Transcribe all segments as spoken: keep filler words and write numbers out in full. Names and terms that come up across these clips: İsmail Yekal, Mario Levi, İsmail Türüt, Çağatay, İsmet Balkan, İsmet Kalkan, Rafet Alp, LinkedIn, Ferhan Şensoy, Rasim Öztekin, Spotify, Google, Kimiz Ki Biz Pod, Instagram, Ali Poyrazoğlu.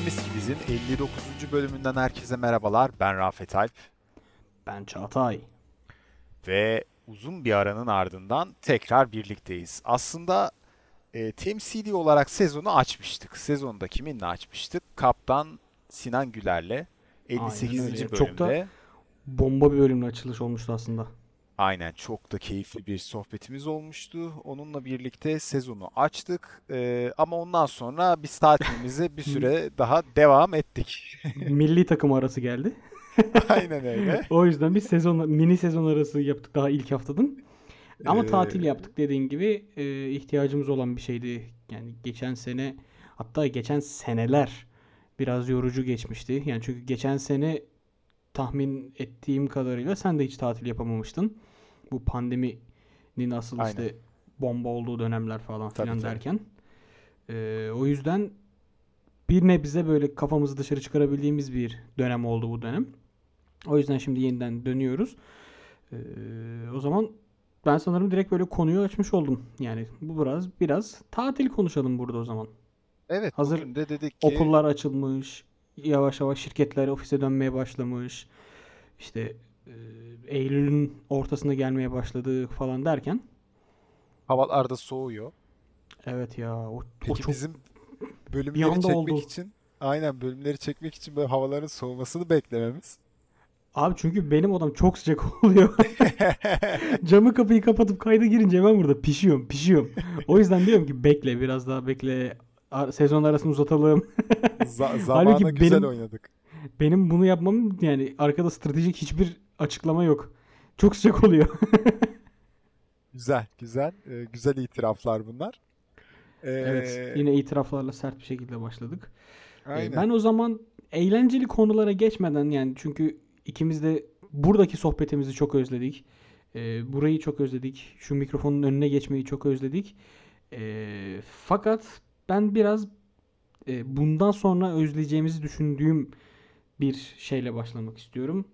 Eski Miskimiz'in elli dokuzuncu bölümünden herkese merhabalar. Ben Rafet Alp. Ben Çağatay. Ve uzun bir aranın ardından tekrar birlikteyiz. Aslında e, temsili olarak sezonu açmıştık. Sezonda kiminle açmıştık? Kaptan Sinan Güler'le elli sekizinci bölümde. Çok da bomba bir bölümle açılış olmuştu aslında. Aynen, çok da keyifli bir sohbetimiz olmuştu. Onunla birlikte sezonu açtık. Ee, ama ondan sonra biz tatilimize bir süre daha devam ettik. Milli takım arası geldi. Aynen öyle. O yüzden biz sezon, mini sezon arası yaptık daha ilk haftadan. Ama ee... tatil yaptık dediğin gibi. E, ihtiyacımız olan bir şeydi. Yani geçen sene, hatta geçen seneler biraz yorucu geçmişti. Yani çünkü geçen sene tahmin ettiğim kadarıyla sen de hiç tatil yapamamıştın. Bu pandeminin asıl Aynen. işte bomba olduğu dönemler falan tabii filan tabii. derken. Ee, o yüzden bir nebze böyle kafamızı dışarı çıkarabildiğimiz bir dönem oldu bu dönem. O yüzden şimdi yeniden dönüyoruz. Ee, o zaman ben sanırım direkt böyle konuyu açmış oldum. Yani bu biraz biraz tatil konuşalım burada o zaman. Evet. Hazır bugün de dedik ki okullar açılmış. Yavaş yavaş şirketler ofise dönmeye başlamış. İşte e, Eylül'ün ortasına gelmeye başladı falan derken. Havalar da soğuyor. Evet ya. O, Peki o çok... bizim bölümleri çekmek oldu. için aynen bölümleri çekmek için böyle havaların soğumasını beklememiz. Abi çünkü benim odam çok sıcak oluyor. Camı kapıyı kapatıp kayda girince ben burada pişiyorum pişiyorum. O yüzden diyorum ki bekle biraz daha bekle. Sezon arasını uzatalım. Z- zamana benim, güzel oynadık. Benim bunu yapmam yani arkada stratejik hiçbir açıklama yok. Çok sıcak oluyor. Güzel, güzel. Ee, güzel itiraflar bunlar. Ee, evet, yine itiraflarla sert bir şekilde başladık. Aynen. Ee, ben o zaman eğlenceli konulara geçmeden yani çünkü ikimiz de buradaki sohbetimizi çok özledik. Ee, burayı çok özledik. Şu mikrofonun önüne geçmeyi çok özledik. Ee, fakat ben biraz e, bundan sonra özleyeceğimizi düşündüğüm bir şeyle başlamak istiyorum.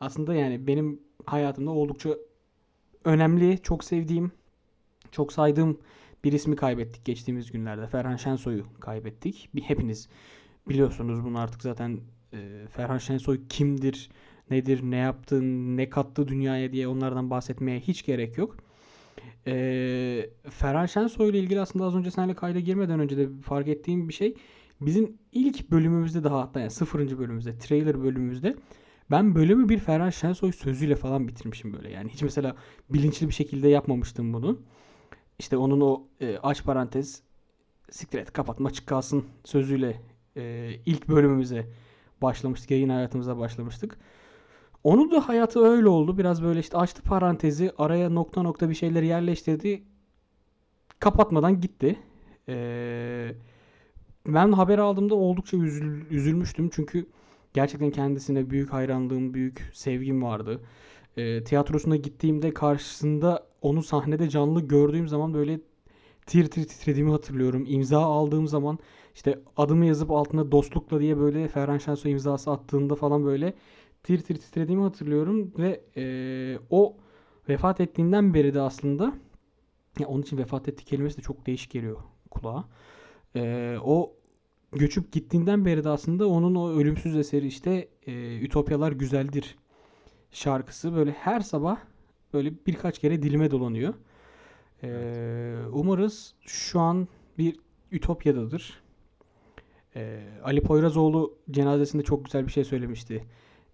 Aslında yani benim hayatımda oldukça önemli, çok sevdiğim, çok saydığım bir ismi kaybettik geçtiğimiz günlerde. Ferhan Şensoy'u kaybettik. Hepiniz biliyorsunuz bunu artık zaten. E, Ferhan Şensoy kimdir, nedir, ne yaptı, ne kattı dünyaya diye onlardan bahsetmeye hiç gerek yok. Ee, Ferhan Şensoy ile ilgili aslında az önce seninle kayda girmeden önce de fark ettiğim bir şey. Bizim ilk bölümümüzde daha hatta yani sıfırıncı bölümümüzde, trailer bölümümüzde ben bölümü bir Ferhan Şensoy sözüyle falan bitirmişim böyle. Yani hiç mesela bilinçli bir şekilde yapmamıştım bunu. İşte onun o e, aç parantez siktir et kapatma açık kalsın sözüyle e, ilk bölümümüze başlamıştık. Yayın hayatımıza başlamıştık. Onun da hayatı öyle oldu. Biraz böyle işte açtı parantezi, araya nokta nokta bir şeyleri yerleştirdi. Kapatmadan gitti. Ee, ben haber aldığımda oldukça üzül, üzülmüştüm. Çünkü gerçekten kendisine büyük hayranlığım, büyük sevgim vardı. Ee, tiyatrosuna gittiğimde karşısında onu sahnede canlı gördüğüm zaman böyle tir tir titrediğimi hatırlıyorum. İmza aldığım zaman işte adımı yazıp altına dostlukla diye böyle Ferhan Şensoy imzası attığında falan böyle tir tir titrediğimi hatırlıyorum ve e, o vefat ettiğinden beri de aslında ya onun için vefat etti kelimesi de çok değişik geliyor kulağa. E, o göçüp gittiğinden beri de aslında onun o ölümsüz eseri işte e, Ütopyalar Güzeldir şarkısı böyle her sabah böyle birkaç kere dilime dolanıyor. E, evet. Umarız şu an bir Ütopya'dadır. E, Ali Poyrazoğlu cenazesinde çok güzel bir şey söylemişti.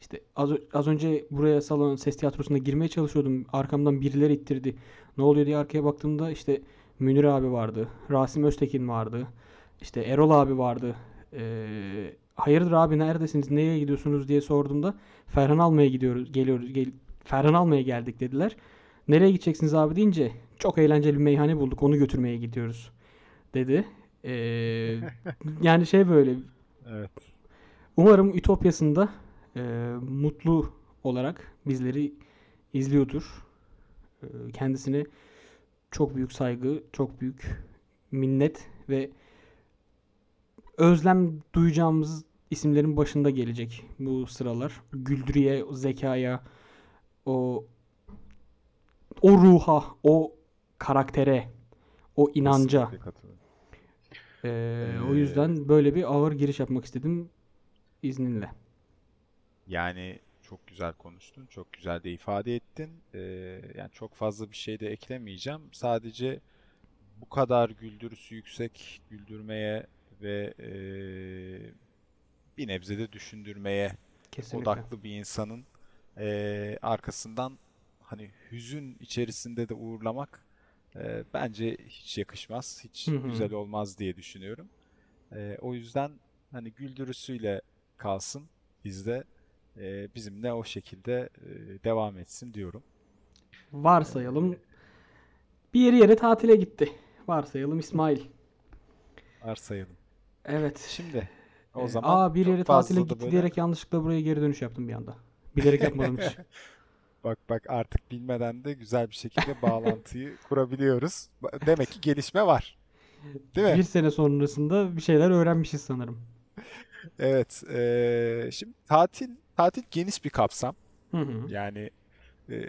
İşte az, az önce buraya salon ses tiyatrosuna girmeye çalışıyordum. Arkamdan birileri ittirdi. Ne oluyor diye arkaya baktığımda işte Münir abi vardı. Rasim Öztekin vardı. İşte Erol abi vardı. Ee, hayırdır abi neredesiniz? Nereye gidiyorsunuz diye sorduğumda Ferhan almaya gidiyoruz. Geliyoruz. Gel, Ferhan almaya geldik dediler. Nereye gideceksiniz abi deyince çok eğlenceli bir meyhane bulduk. Onu götürmeye gidiyoruz dedi. Ee, yani şey böyle. Evet. Umarım Ütopya'sında E, mutlu olarak bizleri izliyordur. E, kendisine çok büyük saygı, çok büyük minnet ve özlem duyacağımız isimlerin başında gelecek bu sıralar. Güldürüye, zekaya, o o ruha, o karaktere, o inanca. E, Ee, ee, o yüzden böyle bir ağır giriş yapmak istedim izninle. Yani çok güzel konuştun, çok güzel de ifade ettin. Ee, yani çok fazla bir şey de eklemeyeceğim. Sadece bu kadar güldürüsü yüksek güldürmeye ve e, bir nebze de düşündürmeye kesinlikle odaklı bir insanın e, arkasından hani hüzün içerisinde de uğurlamak e, bence hiç yakışmaz, hiç Hı-hı. güzel olmaz diye düşünüyorum. E, o yüzden hani güldürüsüyle kalsın bizde, e, bizimle o şekilde e, devam etsin diyorum. Varsayalım e, bir yeri yere tatile gitti. Varsayalım İsmail. Varsayalım. Evet. Şimdi o zaman Aa, bir yere tatile gitti böyle... diyerek yanlışlıkla buraya geri dönüş yaptım bir anda. Bilerek yapmadım hiç. Bak bak artık bilmeden de güzel bir şekilde bağlantıyı kurabiliyoruz. Demek ki gelişme var. Değil mi? Bir sene sonrasında bir şeyler öğrenmişiz sanırım. Evet. E, şimdi tatil tatil geniş bir kapsam. Hı hı. Yani e,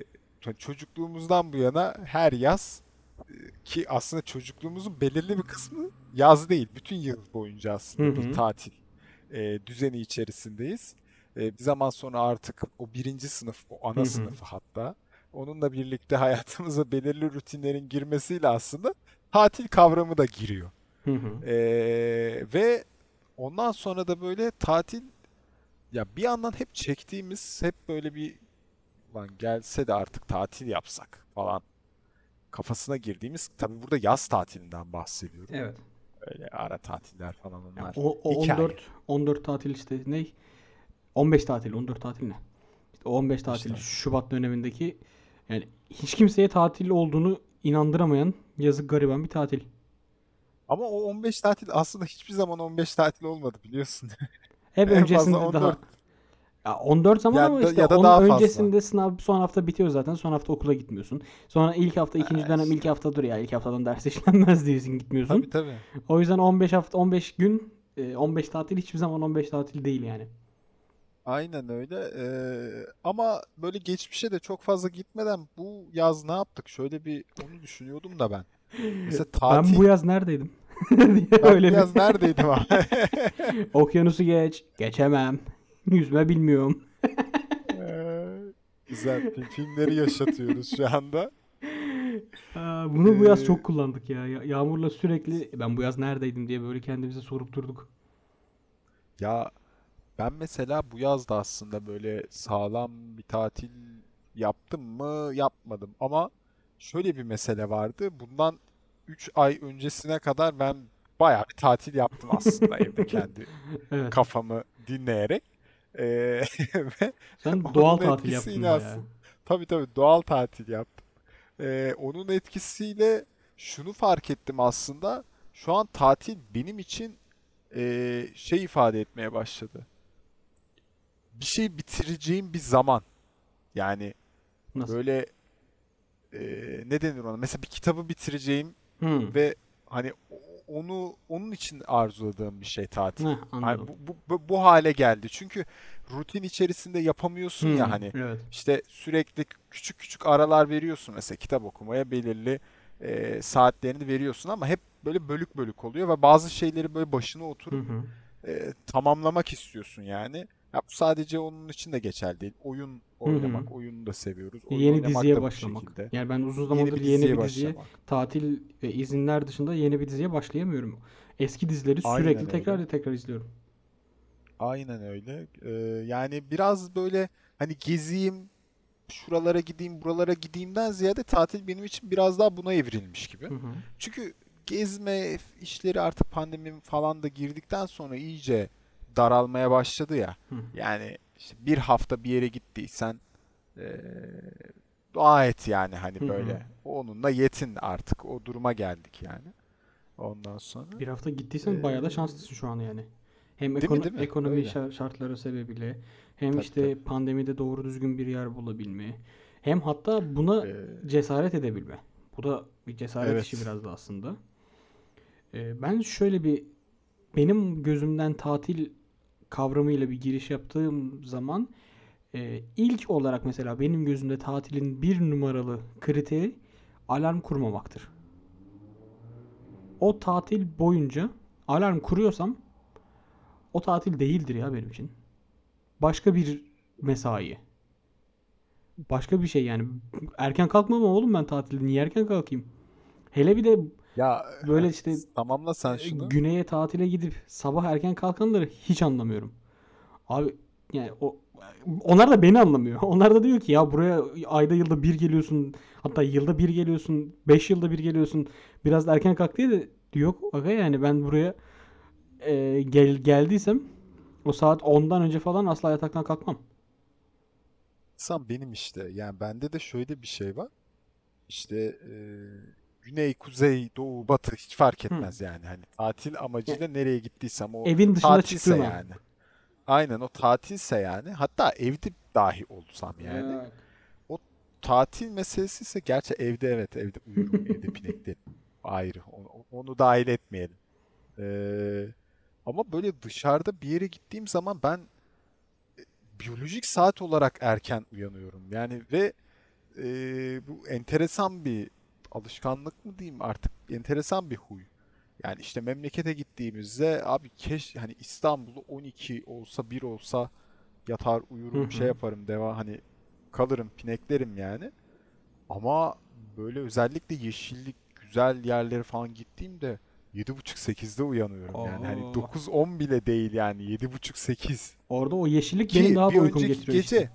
çocukluğumuzdan bu yana her yaz, ki aslında çocukluğumuzun belirli bir kısmı yaz değil, bütün yıl boyunca aslında hı hı. bir tatil e, düzeni içerisindeyiz. E, bir zaman sonra artık o birinci sınıf, o ana hı hı. sınıfı hatta, onunla birlikte hayatımıza belirli rutinlerin girmesiyle aslında tatil kavramı da giriyor. Hı hı. E, ve ondan sonra da böyle tatil, ya bir yandan hep çektiğimiz, hep böyle bir lan gelse de artık tatil yapsak falan kafasına girdiğimiz, tabii burada yaz tatilinden bahsediyorum. Evet. Öyle ara tatiller falan onlar. Yani o, o on dört on dört tatil işte ne? on beş tatil, on dört tatil ne? İşte on beş tatil işte. Şubat dönemindeki, yani hiç kimseye tatil olduğunu inandıramayan yazık gariban bir tatil. Ama o on beş tatil aslında hiçbir zaman on beş tatil olmadı biliyorsun. Hep öncesinde on dört daha. Ya on dört zaman ya ama işte da, onun öncesinde fazla. Sınav son hafta bitiyor zaten. Son hafta okula gitmiyorsun. Sonra ilk hafta, ikinci evet. dönem ilk hafta dur ya. İlk haftadan ders işlenmez diyorsun, gitmiyorsun. Tabii tabii. O yüzden on beş hafta, on beş gün, on beş tatil hiçbir zaman on beş tatil değil yani. Aynen öyle. Ee, ama böyle geçmişe de çok fazla gitmeden bu yaz ne yaptık? Şöyle bir onu düşünüyordum da ben. Mesela tatil... Ben bu yaz neredeydim? Ben bu yaz neredeydim abi? Okyanusu geç. Geçemem. Yüzme bilmiyorum. ee, güzel. Filmleri yaşatıyoruz şu anda. Aa, bunu ee, bu yaz çok kullandık ya. ya. Yağmur'la sürekli ben bu yaz neredeydim diye böyle kendimize sorup durduk. Ya ben mesela bu yaz da aslında böyle sağlam bir tatil yaptım mı? Yapmadım. Ama şöyle bir mesele vardı. Bundan üç ay öncesine kadar ben bayağı bir tatil yaptım aslında evde kendi evet. kafamı dinleyerek. Sen doğal tatil yaptın ya. Tabii tabii doğal tatil yaptım. Ee, onun etkisiyle şunu fark ettim aslında. Şu an tatil benim için e, şey ifade etmeye başladı. Bir şey bitireceğim bir zaman. Yani nasıl? Böyle e, ne denir ona? Mesela bir kitabı bitireceğim hmm. ve hani onu onun için arzuladığım bir şey tatil. Heh, yani bu, bu, bu hale geldi. Çünkü rutin içerisinde yapamıyorsun hmm, ya hani. Evet. İşte sürekli küçük küçük aralar veriyorsun. Mesela kitap okumaya belirli e, saatlerini veriyorsun ama hep böyle bölük bölük oluyor ve bazı şeyleri böyle başına oturup e, tamamlamak istiyorsun yani. Ya bu sadece onun için de geçerli değil. Oyun oynamak, Hı-hı. oyunu da seviyoruz. Oyun yeni diziye başlamak. Şekilde. Yani ben uzun zamandır yeni bir, yeni bir diziye, tatil ve izinler dışında yeni bir diziye başlayamıyorum. Eski dizileri Aynen sürekli öyle. tekrar tekrar izliyorum. Aynen öyle. Ee, yani biraz böyle hani geziyim, şuralara gideyim, buralara gideyimden ziyade tatil benim için biraz daha buna evrilmiş gibi. Hı-hı. Çünkü gezme işleri artık pandemi falan da girdikten sonra iyice daralmaya başladı ya. Hı. Yani işte bir hafta bir yere gittiysen e, dua et yani hani Hı-hı. böyle. Onunla yetin artık. O duruma geldik yani. Ondan sonra. Bir hafta gittiysen ee, bayağı da şanslısın şu an yani. Hem ekono- mi, mi? ekonomi Öyle. şartları sebebiyle hem tabii, işte tabii. pandemide doğru düzgün bir yer bulabilme, hem hatta buna ee, cesaret edebilme. Bu da bir cesaret evet. işi biraz da aslında. Ee, ben şöyle bir benim gözümden tatil kavramıyla bir giriş yaptığım zaman e, ilk olarak mesela benim gözümde tatilin bir numaralı kriteri alarm kurmamaktır. O tatil boyunca alarm kuruyorsam o tatil değildir ya benim için. Başka bir mesai. Başka bir şey yani. Erken kalkmam oğlum ben tatilde. Niye erken kalkayım? Hele bir de ya, böyle işte tamamla sen şunu. Güneye tatile gidip sabah erken kalkanları hiç anlamıyorum. Abi yani o, onlar da beni anlamıyor. Onlar da diyor ki ya buraya ayda yılda bir geliyorsun. Hatta yılda bir geliyorsun. Beş yılda bir geliyorsun. Biraz da erken kalk diye de diyor. Aga yani ben buraya e, gel, geldiysem o saat ondan önce falan asla yataktan kalkmam. İnsan benim işte. Yani bende de şöyle bir şey var. İşte e, güney, kuzey, doğu, batı hiç fark etmez. Hı. Yani hani tatil amacıyla nereye gittiysem o evin dışına çıktığım yani. Aynen o tatilse yani. Hatta evde dahi olsam yani. Evet. O tatil meselesi ise gerçi evde evet evde uyurum. Evde pineklerim. Ayrı. Onu, onu dahil etmeyelim. Ee, ama böyle dışarıda bir yere gittiğim zaman ben biyolojik saat olarak erken uyanıyorum. Yani ve e, bu enteresan bir alışkanlık mı diyeyim artık? Enteresan bir huy. Yani işte memlekete gittiğimizde abi keş hani İstanbul'u on iki olsa bir olsa yatar uyurum, hı hı. şey yaparım deva hani kalırım pineklerim yani. Ama böyle özellikle yeşillik güzel yerlere falan gittiğimde yedi buçuk sekizde uyanıyorum. Oo. Yani hani dokuz on bile değil yani yedi buçuk sekiz. Orada o yeşillik beni daha bir uykum getiriyor. Gece, işte.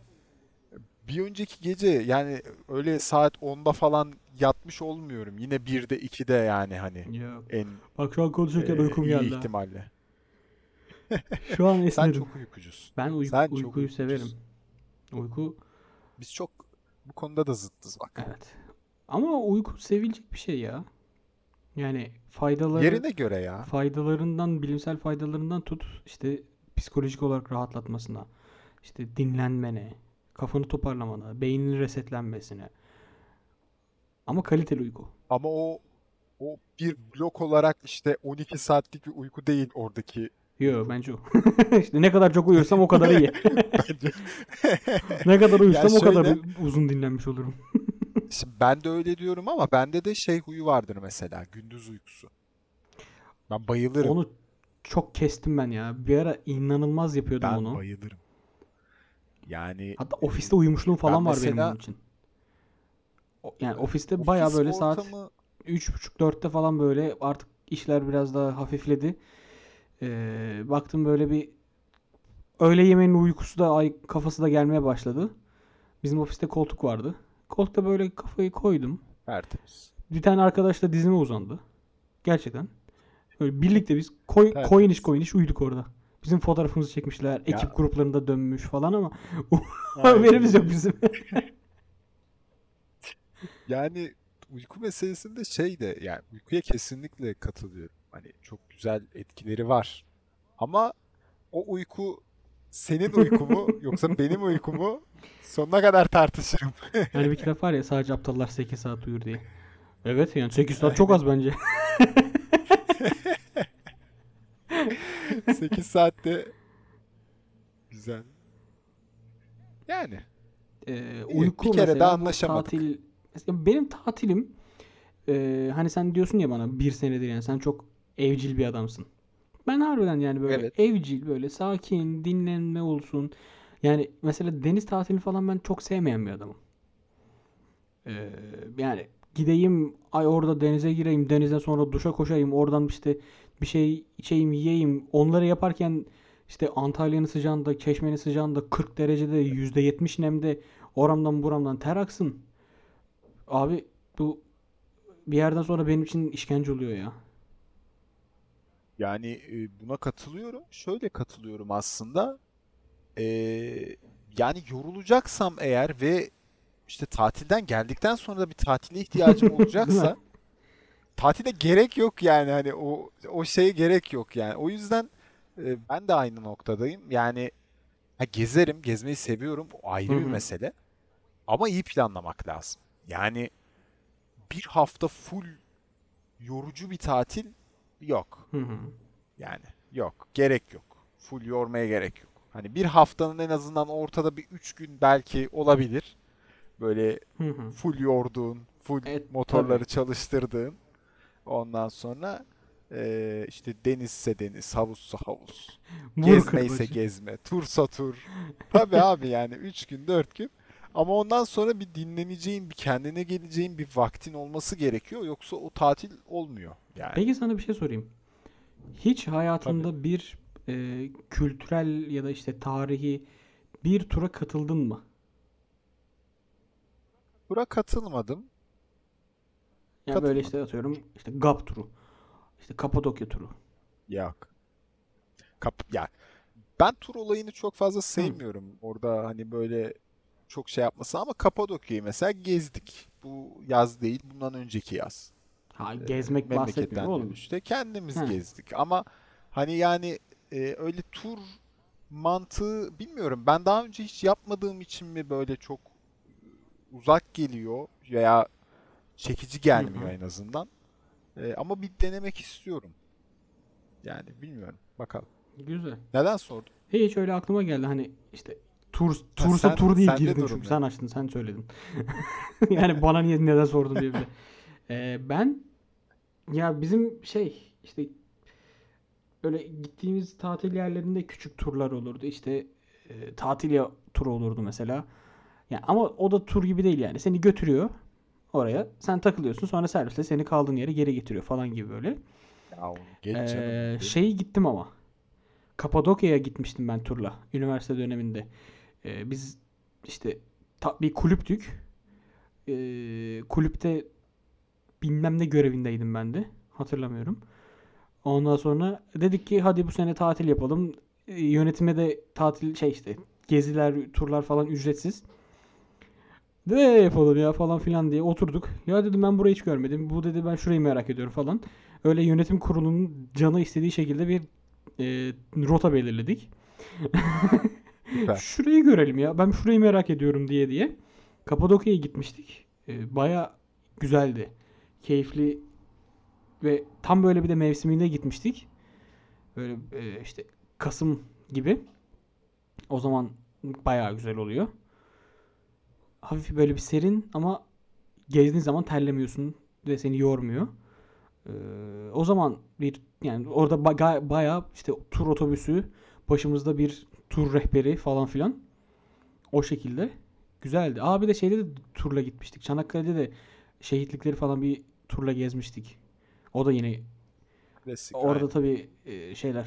Bir önceki gece yani öyle saat onda falan yatmış olmuyorum. Yine birde ikide yani hani ya. En bak şu an konuşurken e, uykum geldi. İyi ihtimalle. Şu an esnerim. Sen çok uykucusun. Ben uy- Sen uykuyu uykucusun. Severim. Uyku. Biz çok bu konuda da zıttız bak. Evet. Ama uyku sevilecek bir şey ya. Yani faydaları yerine göre ya. Faydalarından, bilimsel faydalarından tut işte psikolojik olarak rahatlatmasına, işte dinlenmene, kafanı toparlamana, beynin resetlenmesine. Ama kaliteli uyku. Ama o o bir blok olarak işte on iki saatlik bir uyku değil oradaki. Yok bence o. İşte ne kadar çok uyursam o kadar iyi. Bence. Ne kadar uyursam yani şöyle, o kadar uzun dinlenmiş olurum. Şimdi ben de öyle diyorum ama bende de şey huyu vardır mesela gündüz uykusu. Ben bayılırım. Onu çok kestim ben ya. Bir ara inanılmaz yapıyordum ben onu. Ben bayılırım. Yani hatta ofiste uyumuşluğum falan var mesela, benim bunun için. Yani ofiste ofis bayağı böyle ortamı... saat üç buçuk dörtte falan böyle artık işler biraz daha hafifledi. Ee, baktım böyle bir öğle yemeğinin uykusu da ay kafası da gelmeye başladı. Bizim ofiste koltuk vardı. Koltukta böyle kafayı koydum. Tertemiz. Bir tane arkadaş da dizime uzandı. Gerçekten. Böyle birlikte biz koy, koyuniş koyuniş uyuduk orada. Bizim fotoğrafımızı çekmişler. Ya. Ekip gruplarında dönmüş falan ama haberimiz yok bizim. Yani uyku meselesinde şey de yani uykuya kesinlikle katılıyorum. Hani çok güzel etkileri var. Ama o uyku senin uykumu yoksa benim uykumu sonuna kadar tartışırım. Yani bir kitap var ya sadece aptallar sekiz saat uyur diye. Evet yani sekiz saat çok az bence. sekiz saatte güzel. Yani ee, uyku bir kere daha anlaşamadık. Tatil, benim tatilim e, hani sen diyorsun ya bana bir senedir yani sen çok evcil bir adamsın. Ben harbiden yani böyle evet. evcil böyle sakin dinlenme olsun. Yani mesela deniz tatili falan ben çok sevmeyen bir adamım. Ee, yani gideyim ay orada denize gireyim denize sonra duşa koşayım oradan işte bir şey içeyim yiyeyim. Onları yaparken işte Antalya'nın sıcağında Çeşme'nin sıcağında kırk derecede yüzde yetmiş nemde oramdan buramdan ter aksın. Abi bu bir yerden sonra benim için işkence oluyor ya. Yani buna katılıyorum. Şöyle katılıyorum aslında. Ee, yani yorulacaksam eğer ve işte tatilden geldikten sonra da bir tatile ihtiyacım olacaksa tatile gerek yok yani hani o o şeye gerek yok yani. O yüzden e, ben de aynı noktadayım. Yani ha, gezerim, gezmeyi seviyorum. O ayrı Hı-hı. bir mesele. Ama iyi planlamak lazım. Yani bir hafta full yorucu bir tatil yok. Hı hı. Yani yok. Gerek yok. Full yormaya gerek yok. Hani bir haftanın en azından ortada bir üç gün belki olabilir. Böyle hı hı. full yorduğun, full evet, motorları tabii. çalıştırdığın. Ondan sonra Ee, işte denizse deniz, havuzsa havuz. Gezmeyse gezme, tursa tur. Tabii abi yani üç gün dört gün. Ama ondan sonra bir dinleneceğin, bir kendine geleceğin bir vaktin olması gerekiyor. Yoksa o tatil olmuyor. Yani. Peki sana bir şey sorayım. Hiç hayatında Tabii. bir e, kültürel ya da işte tarihi bir tura katıldın mı? Tura katılmadım. Ya yani böyle işte atıyorum işte G A P turu. İşte Kapadokya turu. Yok. Kap- ya ben tur olayını çok fazla sevmiyorum. Hı. Orada hani böyle çok şey yapması ama Kapadokya'yı mesela gezdik. Bu yaz değil, bundan önceki yaz. Ha gezmek ee, bahsetmiyor oğlum. İşte kendimiz Hı. gezdik ama hani yani e, öyle tur mantığı bilmiyorum. Ben daha önce hiç yapmadığım için mi böyle çok uzak geliyor veya çekici gelmiyor Hı-hı. en azından. Ee, ama bir denemek istiyorum. Yani bilmiyorum. Bakalım. Güzel. Neden sordun? Hiç öyle aklıma geldi. Hani işte tur, tursa sen, tur diye girdin çünkü. Yani. Sen açtın, sen söyledin. Yani bana niye neden sordun diye bile. Ee, ben ya bizim şey işte öyle gittiğimiz tatil yerlerinde küçük turlar olurdu. İşte e, tatil ya, turu olurdu mesela. Yani, ama o da tur gibi değil yani. Seni götürüyor oraya. Sen takılıyorsun. Sonra servisle seni kaldığın yere geri getiriyor falan gibi böyle. Ya, ee, şey gittim ama. Kapadokya'ya gitmiştim ben turla. Üniversite döneminde. Ee, biz işte ta- bir kulüptük. Ee, kulüpte bilmem ne görevindeydim ben de. Hatırlamıyorum. Ondan sonra dedik ki hadi bu sene tatil yapalım. Ee, yönetime de tatil şey işte geziler, turlar falan ücretsiz. De yapalım ya falan filan diye oturduk. Ya dedim ben burayı hiç görmedim. Bu dedi ben şurayı merak ediyorum falan. Öyle yönetim kurulunun canı istediği şekilde bir e, rota belirledik. Şurayı görelim ya. Ben şurayı merak ediyorum diye diye. Kapadokya'ya gitmiştik. E, baya güzeldi. Keyifli ve tam böyle bir de mevsiminde gitmiştik. Böyle e, işte Kasım gibi. O zaman baya güzel oluyor. Hafif böyle bir serin ama gezdiğin zaman terlemiyorsun ve seni yormuyor. Ee, o zaman bir yani orada baya, baya işte tur otobüsü, başımızda bir tur rehberi falan filan. O şekilde güzeldi. Aa bir de şeyde de turla gitmiştik. Çanakkale'de de şehitlikleri falan bir turla gezmiştik. O da yine klasik, orada aynen. Tabii şeyler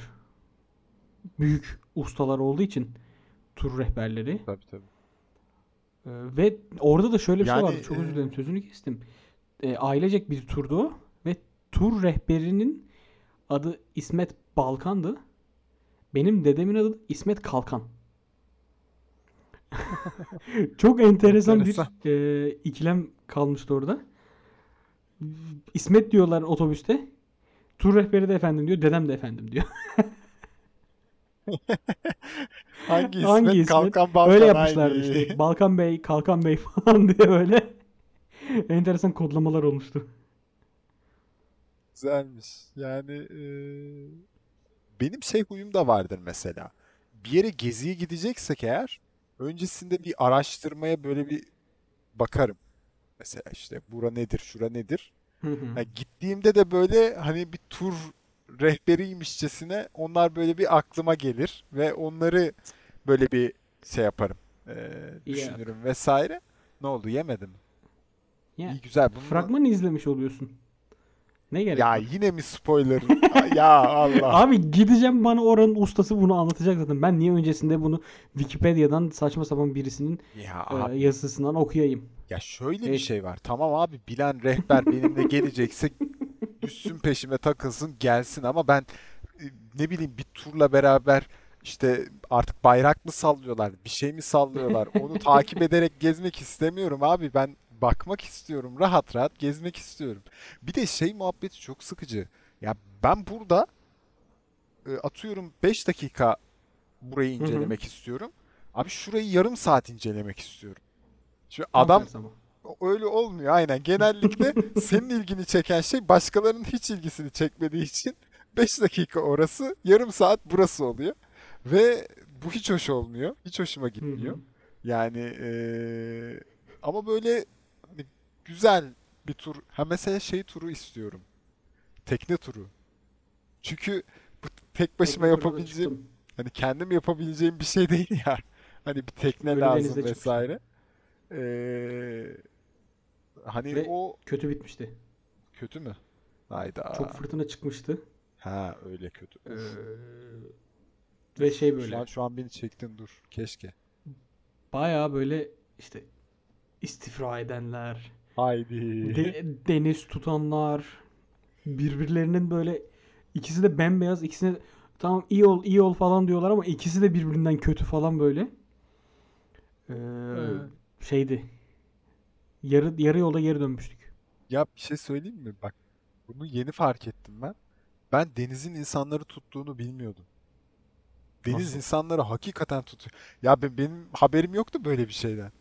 büyük ustalar olduğu için tur rehberleri. Tabii tabii. Ve orada da şöyle bir yani, şey vardı. Çok özür dilerim sözünü kestim. E, ailecek bir turdu o. Ve tur rehberinin adı İsmet Balkan'dı. Benim dedemin adı İsmet Kalkan. Çok enteresan, enteresan bir e, ikilem kalmıştı orada. İsmet diyorlar otobüste. Tur rehberi de efendim diyor. Dedem de efendim diyor. Hangi İsmet? Hangi İsmet? Kalkan Balkan. Öyle yapmışlardı hangi? İşte. Balkan Bey, Kalkan Bey falan diye böyle enteresan kodlamalar olmuştu. Güzelmiş. Yani e, benim şey huyum da vardır mesela. Bir yere geziye gideceksek eğer öncesinde bir araştırmaya böyle bir bakarım. Mesela işte bura nedir, şura nedir. Hı hı. Yani gittiğimde de böyle hani bir tur rehberiymişçesine onlar böyle bir aklıma gelir ve onları böyle bir şey yaparım. E, düşünürüm yeah. vesaire. Ne oldu? Yemedim. Yeah. İyi güzel. Bundan... Fragmanı izlemiş oluyorsun. Ne gerek ya var? Yine mi spoiler? Ya Allah. Abi gideceğim bana oranın ustası bunu anlatacak zaten. Ben niye öncesinde bunu Wikipedia'dan saçma sapan birisinin ya e, yazısından okuyayım? Ya şöyle e... bir şey var. Tamam abi bilen rehber benimle gelecekse düşsün peşime takılsın gelsin ama ben ne bileyim bir turla beraber işte artık bayrak mı sallıyorlar bir şey mi sallıyorlar onu takip ederek gezmek istemiyorum abi ben bakmak istiyorum rahat rahat gezmek istiyorum. Bir de şey muhabbeti çok sıkıcı ya ben burada atıyorum beş dakika burayı incelemek hı hı. istiyorum abi şurayı yarım saat incelemek istiyorum. Şimdi adam öyle olmuyor aynen. Genellikle senin ilgini çeken şey başkalarının hiç ilgisini çekmediği için beş dakika orası, yarım saat burası oluyor. Ve bu hiç hoş olmuyor. Hiç hoşuma gitmiyor. Yani ee, ama böyle hani, güzel bir tur. Ha mesela şey turu istiyorum. Tekne turu. Çünkü bu tek başıma yapabileceğim, hani kendim yapabileceğim bir şey değil ya. Hani bir tekne böyle lazım vesaire. Ee, hani Ve o kötü bitmişti. Kötü mü? Hayda. Çok fırtına çıkmıştı. Ha öyle kötü. Ee, Ve şey böyle. Şu an, şu an beni çektin dur. Keşke. Bayağı böyle işte istifra edenler. Haydi. De, deniz tutanlar. Birbirlerinin böyle ikisi de bembeyaz. İkisine tamam iyi ol iyi ol falan diyorlar ama ikisi de birbirinden kötü falan böyle. Ee, evet. Şeydi. Yarı, yarı yolda geri dönmüştük. Ya bir şey söyleyeyim mi? Bak bunu yeni fark ettim ben. Ben denizin insanları tuttuğunu bilmiyordum. Deniz Nasıl? insanları hakikaten tutuyor. Ya ben, benim haberim yoktu böyle bir şeyden.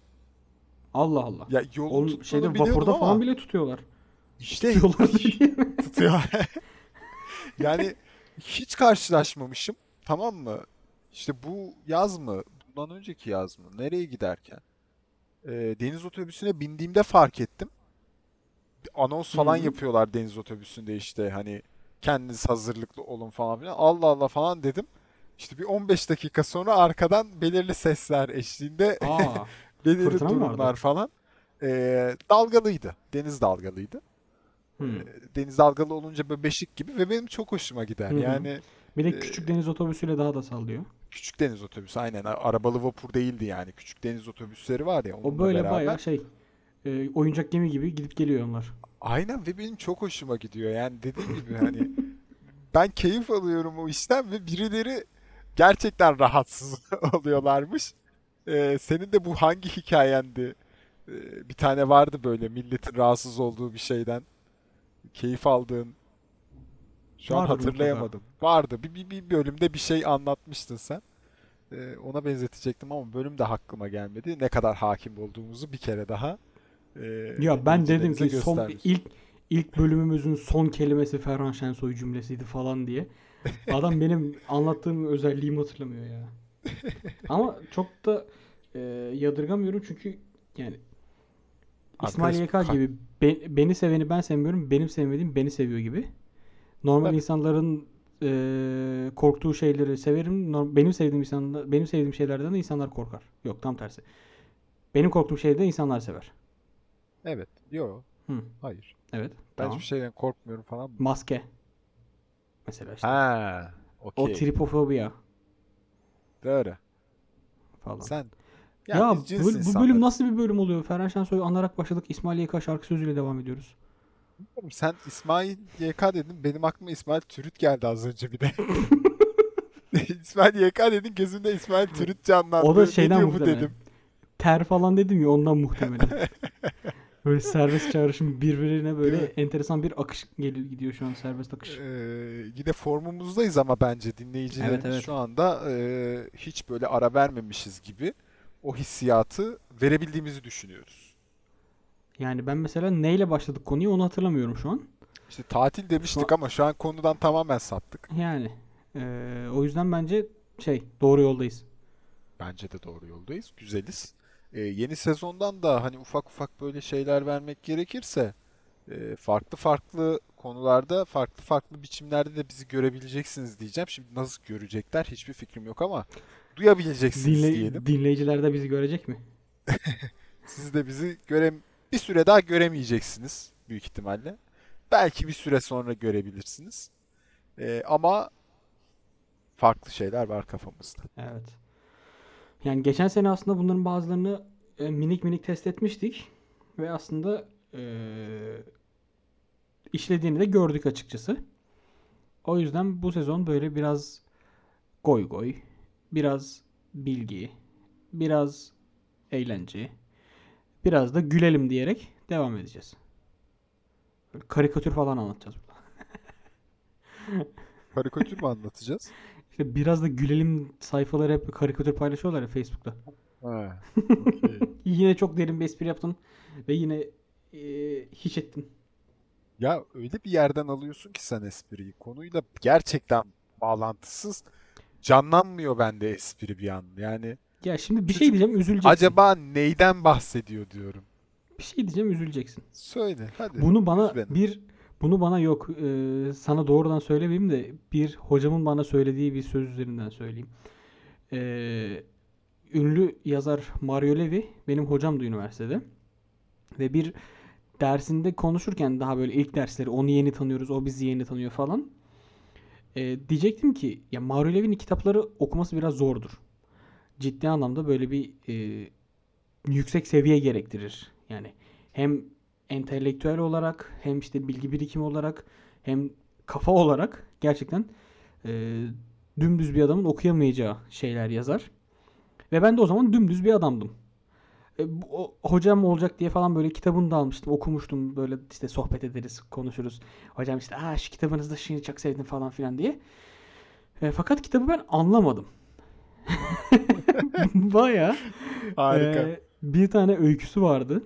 Allah Allah. Ya yolun Ol, şeyde, vapurda ama falan bile tutuyorlar. İşte tutuyorlar. tutuyor. Yani hiç karşılaşmamışım. Tamam mı? İşte bu yaz mı? Bundan önceki yaz mı? Nereye giderken? E, deniz otobüsüne bindiğimde fark ettim. Anons falan hmm. yapıyorlar deniz otobüsünde işte hani kendiniz hazırlıklı olun falan filan. Allah Allah falan dedim. İşte bir on beş dakika sonra arkadan belirli sesler eşliğinde Aa, belirli durumlar falan. Ee, dalgalıydı. Deniz dalgalıydı. Hmm. Deniz dalgalı olunca böyle beşik gibi ve benim çok hoşuma gider. Hmm. Yani bir de küçük e, deniz otobüsüyle daha da sallıyor. Küçük deniz otobüsü aynen. Arabalı vapur değildi yani. Küçük deniz otobüsleri var ya. O böyle beraber bayağı şey e, oyuncak gemi gibi gidip geliyor onlar. Aynen ve benim çok hoşuma gidiyor. Yani dediğim gibi hani ben keyif alıyorum o işten ve birileri gerçekten rahatsız oluyorlarmış. Ee, senin de bu hangi hikayendi? Ee, bir tane vardı böyle milletin rahatsız olduğu bir şeyden. Keyif aldığın. Şu Vardır an hatırlayamadım. Vardı. Bir, bir, bir bölümde bir şey anlatmıştın sen. Ee, ona benzetecektim ama bölüm de aklıma gelmedi. Ne kadar hakim olduğumuzu bir kere daha. E, ya ben dedim ki son ilk ilk bölümümüzün son kelimesi Ferhan Şensoy cümlesiydi falan diye. Adam benim anlattığım özelliğimi hatırlamıyor ya. Ama çok da e, yadırgamıyorum çünkü yani İsmail Yekal gibi be, beni seveni ben sevmiyorum, benim sevmediğim beni seviyor gibi. Normal evet. insanların e, korktuğu şeyleri severim. Norm, benim sevdiğim insanlar, benim sevdiğim şeylerden de insanlar korkar. Yok tam tersi. Benim korktuğum şeyde insanlar sever. Evet. Yok. Hayır. Evet. Ben tamam. hiçbir şeyden korkmuyorum falan. Maske. Mesela işte. Ha, okay. O tripofobiya. Doğru. Falan. Sen, yani ya bu, bu bölüm nasıl bir bölüm oluyor? Ferhan Şensoy'u anarak başladık. İsmail Yekal şarkı sözüyle devam ediyoruz. Sen İsmail Yekal dedin. Benim aklıma İsmail Türüt geldi az önce bir de. İsmail Yekal dedin. Gözümde İsmail Türüt canlandı. O da şeyden muhtemelen. Dedim. Ter falan dedim ya ondan muhtemelen. Böyle serbest çağrışım birbirine böyle enteresan bir akış geliyor gidiyor şu an serbest akış. Ee, yine formumuzdayız ama bence dinleyicilerimiz evet, evet. şu anda e, hiç böyle ara vermemişiz gibi o hissiyatı verebildiğimizi düşünüyoruz. Yani ben mesela neyle başladık konuyu onu hatırlamıyorum şu an. İşte tatil demiştik şu an, ama şu an konudan tamamen saptık. Yani e, o yüzden bence şey doğru yoldayız. Bence de doğru yoldayız. Güzeliz. Ee, yeni sezondan da hani ufak ufak böyle şeyler vermek gerekirse e, farklı farklı konularda farklı farklı biçimlerde de bizi görebileceksiniz diyeceğim. Şimdi nasıl görecekler hiçbir fikrim yok ama duyabileceksiniz Dinle- diyelim. Dinleyiciler de bizi görecek mi? Siz de bizi göre- bir süre daha göremeyeceksiniz büyük ihtimalle. Belki bir süre sonra görebilirsiniz. E, ama farklı şeyler var kafamızda. Evet. Yani geçen sene aslında bunların bazılarını e, minik minik test etmiştik ve aslında e, işlediğini de gördük açıkçası. O yüzden bu sezon böyle biraz goy goy, biraz bilgi, biraz eğlence, biraz da gülelim diyerek devam edeceğiz. Böyle karikatür falan anlatacağız burada. Karikatür mü anlatacağız? İşte biraz da gülelim sayfaları hep karikatür paylaşıyorlar ya Facebook'ta. Ha, okay. Yine çok derin bir espri yaptın ve yine e, hiç ettin. Ya öyle bir yerden alıyorsun ki sen espriyi. Konuyla gerçekten bağlantısız canlanmıyor bende espri bir an. Yani ya şimdi bir şey diyeceğim üzüleceksin. Acaba neyden bahsediyor diyorum. Bir şey diyeceğim üzüleceksin. Söyle hadi. Bunu bana bir Bunu bana yok e, sana doğrudan söylemeyeyim de bir hocamın bana söylediği bir söz üzerinden söyleyeyim. E, ünlü yazar Mario Levi benim hocamdı üniversitede. Ve bir dersinde konuşurken daha böyle ilk dersleri onu yeni tanıyoruz, o bizi yeni tanıyor falan. E, diyecektim ki ya Mario Levi'nin kitapları okuması biraz zordur. Ciddi anlamda böyle bir e, yüksek seviye gerektirir. Yani hem entelektüel olarak hem işte bilgi birikimi olarak hem kafa olarak gerçekten e, dümdüz bir adamın okuyamayacağı şeyler yazar. Ve ben de o zaman dümdüz bir adamdım. E, bu, o, hocam olacak diye falan böyle kitabını da almıştım, okumuştum. Böyle işte sohbet ederiz, konuşuruz. Hocam işte aa şu kitabınızda şunu çok sevdim falan filan diye. E, fakat kitabı ben anlamadım. Baya harika. E, bir tane öyküsü vardı.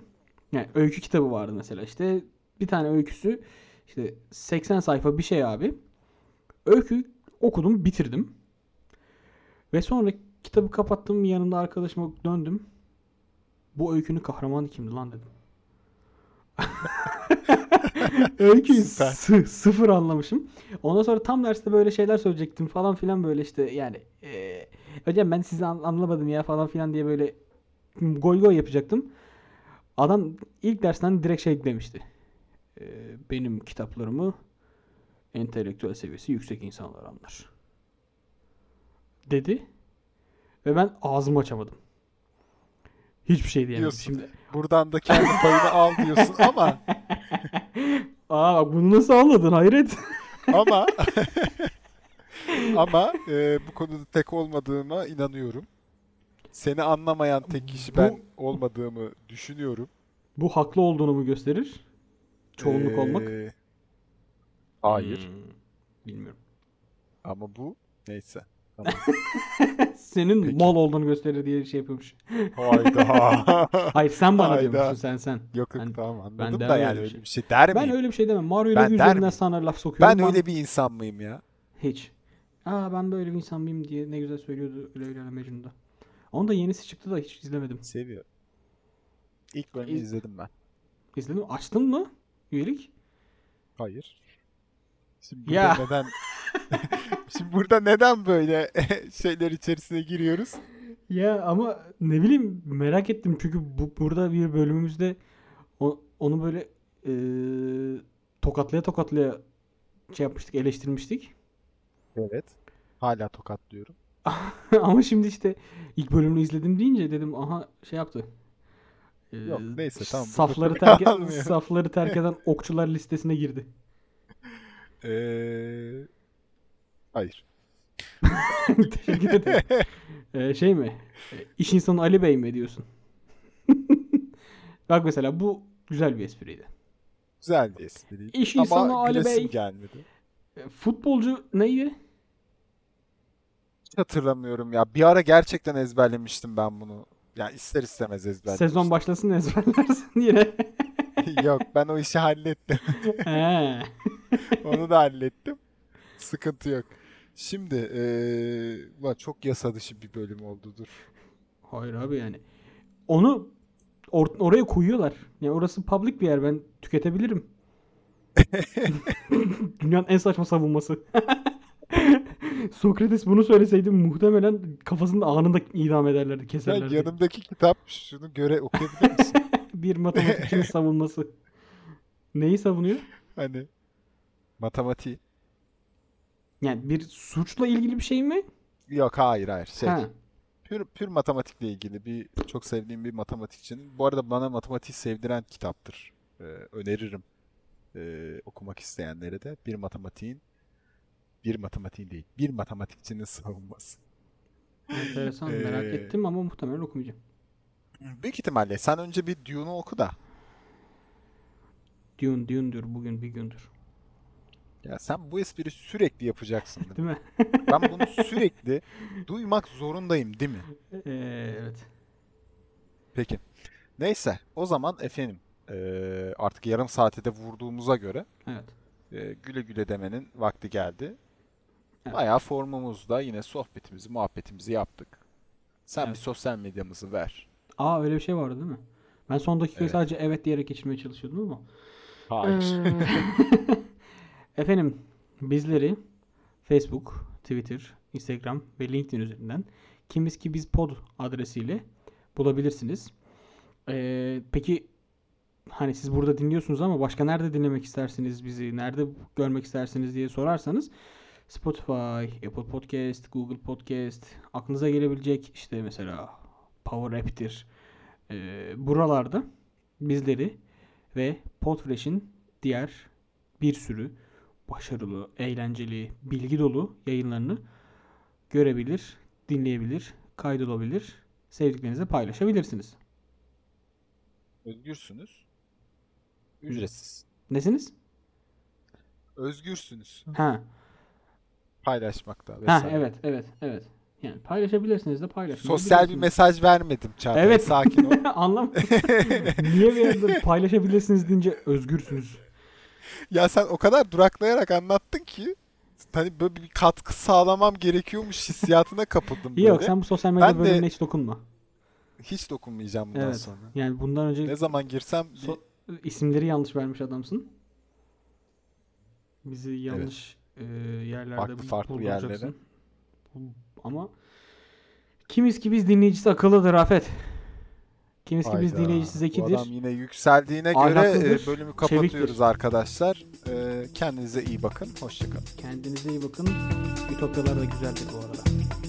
Yani öykü kitabı vardı mesela işte. Bir tane öyküsü işte seksen sayfa bir şey abi. Öykü okudum, bitirdim. Ve sonra kitabı kapattım, yanımda arkadaşıma döndüm. Bu öykünün kahramanı kimdi lan dedim. Öyküyü s- sıfır anlamışım. Ondan sonra tam derste böyle şeyler söyleyecektim falan filan böyle işte yani. E, hocam ben sizi an- anlamadım ya falan filan diye böyle goy goy yapacaktım. Adam ilk dersten direkt şey demişti. Ee, benim kitaplarımı entelektüel seviyesi yüksek insanlar anlar. Dedi. Ve ben ağzımı açamadım. Hiçbir şey diyemedim diyorsun, şimdi. Buradan da kendi payını al diyorsun ama. Aa bunu nasıl anladın hayret. Ama ama e, bu konuda tek olmadığıma inanıyorum. Seni anlamayan tek kişi bu, ben olmadığımı düşünüyorum. Bu haklı olduğunu mu gösterir? Çoğunluk ee, olmak? Hayır. Hmm, bilmiyorum. Ama bu neyse. Tamam. Senin peki mal olduğunu gösterir diye şey yapıyormuş. Hayda. Hayır sen bana hayda diyormuşsun sen sen. Yok yok yani, tamam anladım da yani öyle bir şey der miyim? Ben öyle bir şey demem. Mario ile üzerinden sana laf sokuyorum. Ben öyle bir insan mıyım ya? Hiç. Aa ben böyle bir insan mıyım diye ne güzel söylüyordu Leyla ile Mecnun'da. Onun da yenisi çıktı da hiç izlemedim. Seviyorum. İlk bölümü İz... izledim ben. İzledim. Açtın mı üyelik? Hayır. Şimdi burada ya neden şimdi burada neden böyle şeyler içerisine giriyoruz? Ya ama ne bileyim merak ettim çünkü bu, burada bir bölümümüzde o, onu böyle e, tokatlaya tokatlaya şey yapmıştık, eleştirmiştik. Evet. Hala tokatlıyorum. Ama şimdi işte ilk bölümünü izledim deyince dedim aha şey yaptı. Ee, Yok neyse tamam. Safları terk, eden, safları terk eden okçular listesine girdi. Ee, hayır. Teşekkür ederim. Ee, şey mi? İş insanı Ali Bey mi diyorsun? Bak mesela bu güzel bir espriydi. Güzel bir espriydi. İş ama insanı Ali Bey gelmedi. Futbolcu neydi? Hatırlamıyorum ya. Bir ara gerçekten ezberlemiştim ben bunu. Yani ister istemez ezberlemiştim. Sezon başlasın ezberlersin yine. Yok ben o işi hallettim. Onu da hallettim. Sıkıntı yok. Şimdi ee, çok yasa dışı bir bölüm oldu dur. Hayır abi yani. Onu or- oraya koyuyorlar. Yani orası public bir yer. Ben tüketebilirim. Dünyanın en saçma savunması. Sokrates bunu söyleseydi muhtemelen kafasında anında idam ederlerdi, keserlerdi. Ya, yanımdaki kitap şunu göre okuyabilir misin? Bir matematikçinin savunması. Neyi savunuyor? Hani matematiği. Yani bir suçla ilgili bir şey mi? Yok hayır hayır. Şey, ha. Pür, pür matematikle ilgili bir çok sevdiğim bir matematikçinin. Bu arada bana matematiği sevdiren kitaptır. Ee, öneririm ee, okumak isteyenlere de. Bir matematiğin Bir matematiği değil. Bir matematikçinin savunması. Enteresan. ee, merak ettim ama muhtemelen okumayacağım. Büyük ihtimalle. Sen önce bir Dune'u oku da. Dune, Dune'dur. Bugün bir gündür. Ya sen bu espri sürekli yapacaksın. Değil, değil mi? Ben bunu sürekli duymak zorundayım değil mi? Ee, evet. Peki. Neyse. O zaman efendim. Ee, artık yarım saate de vurduğumuza göre. Evet. Ee, güle güle demenin vakti geldi. Evet. Bayağı formumuzda yine sohbetimizi, muhabbetimizi yaptık. Sen evet. Bir sosyal medyamızı ver. Aa öyle bir şey vardı değil mi? Ben son dakikayı evet. Sadece evet diyerek geçirmeye çalışıyordum ama. Hayır. Efendim, bizleri Facebook, Twitter, Instagram ve LinkedIn üzerinden Kimiz Ki Biz Pod adresiyle bulabilirsiniz. Ee, peki hani siz burada dinliyorsunuz ama başka nerede dinlemek istersiniz bizi, nerede görmek istersiniz diye sorarsanız Spotify, Apple Podcast, Google Podcast, aklınıza gelebilecek işte mesela Power App'tir. Ee, buralarda bizleri ve Podfresh'in diğer bir sürü başarılı, eğlenceli, bilgi dolu yayınlarını görebilir, dinleyebilir, kaydolabilir, sevdiklerinize paylaşabilirsiniz. Özgürsünüz. Ücretsiz. Nesiniz? Özgürsünüz. Ha. Paylaşmakta vesaire. Ha, evet, evet, evet. Yani paylaşabilirsiniz de paylaşabilirsiniz. Sosyal bir mesaj vermedim Çağatay. Evet. Sakin ol. Anlamadım. Niye bir anda paylaşabilirsiniz deyince özgürsünüz? Ya sen o kadar duraklayarak anlattın ki hani böyle bir katkı sağlamam gerekiyormuş hissiyatına kapıldım böyle. Yok, sen bu sosyal medya bölümüne hiç dokunma. Hiç dokunmayacağım bundan evet, sonra. Yani bundan önce ne zaman girsem so- bir... isimleri yanlış vermiş adamsın. Bizi yanlış evet. e, yerlerde farklı farklı yerlere. Ama kimiz ki biz dinleyicisi akıllıdır Rafet. Kimiz Hayda. Ki biz dinleyicisi zekidir. Bu adam yine yükseldiğine Ahlaklıdır. Göre bölümü kapatıyoruz Çeviktir. Arkadaşlar. Kendinize iyi bakın. Hoşçakalın. Kendinize iyi bakın. Ütopyalar da güzeldir bu arada.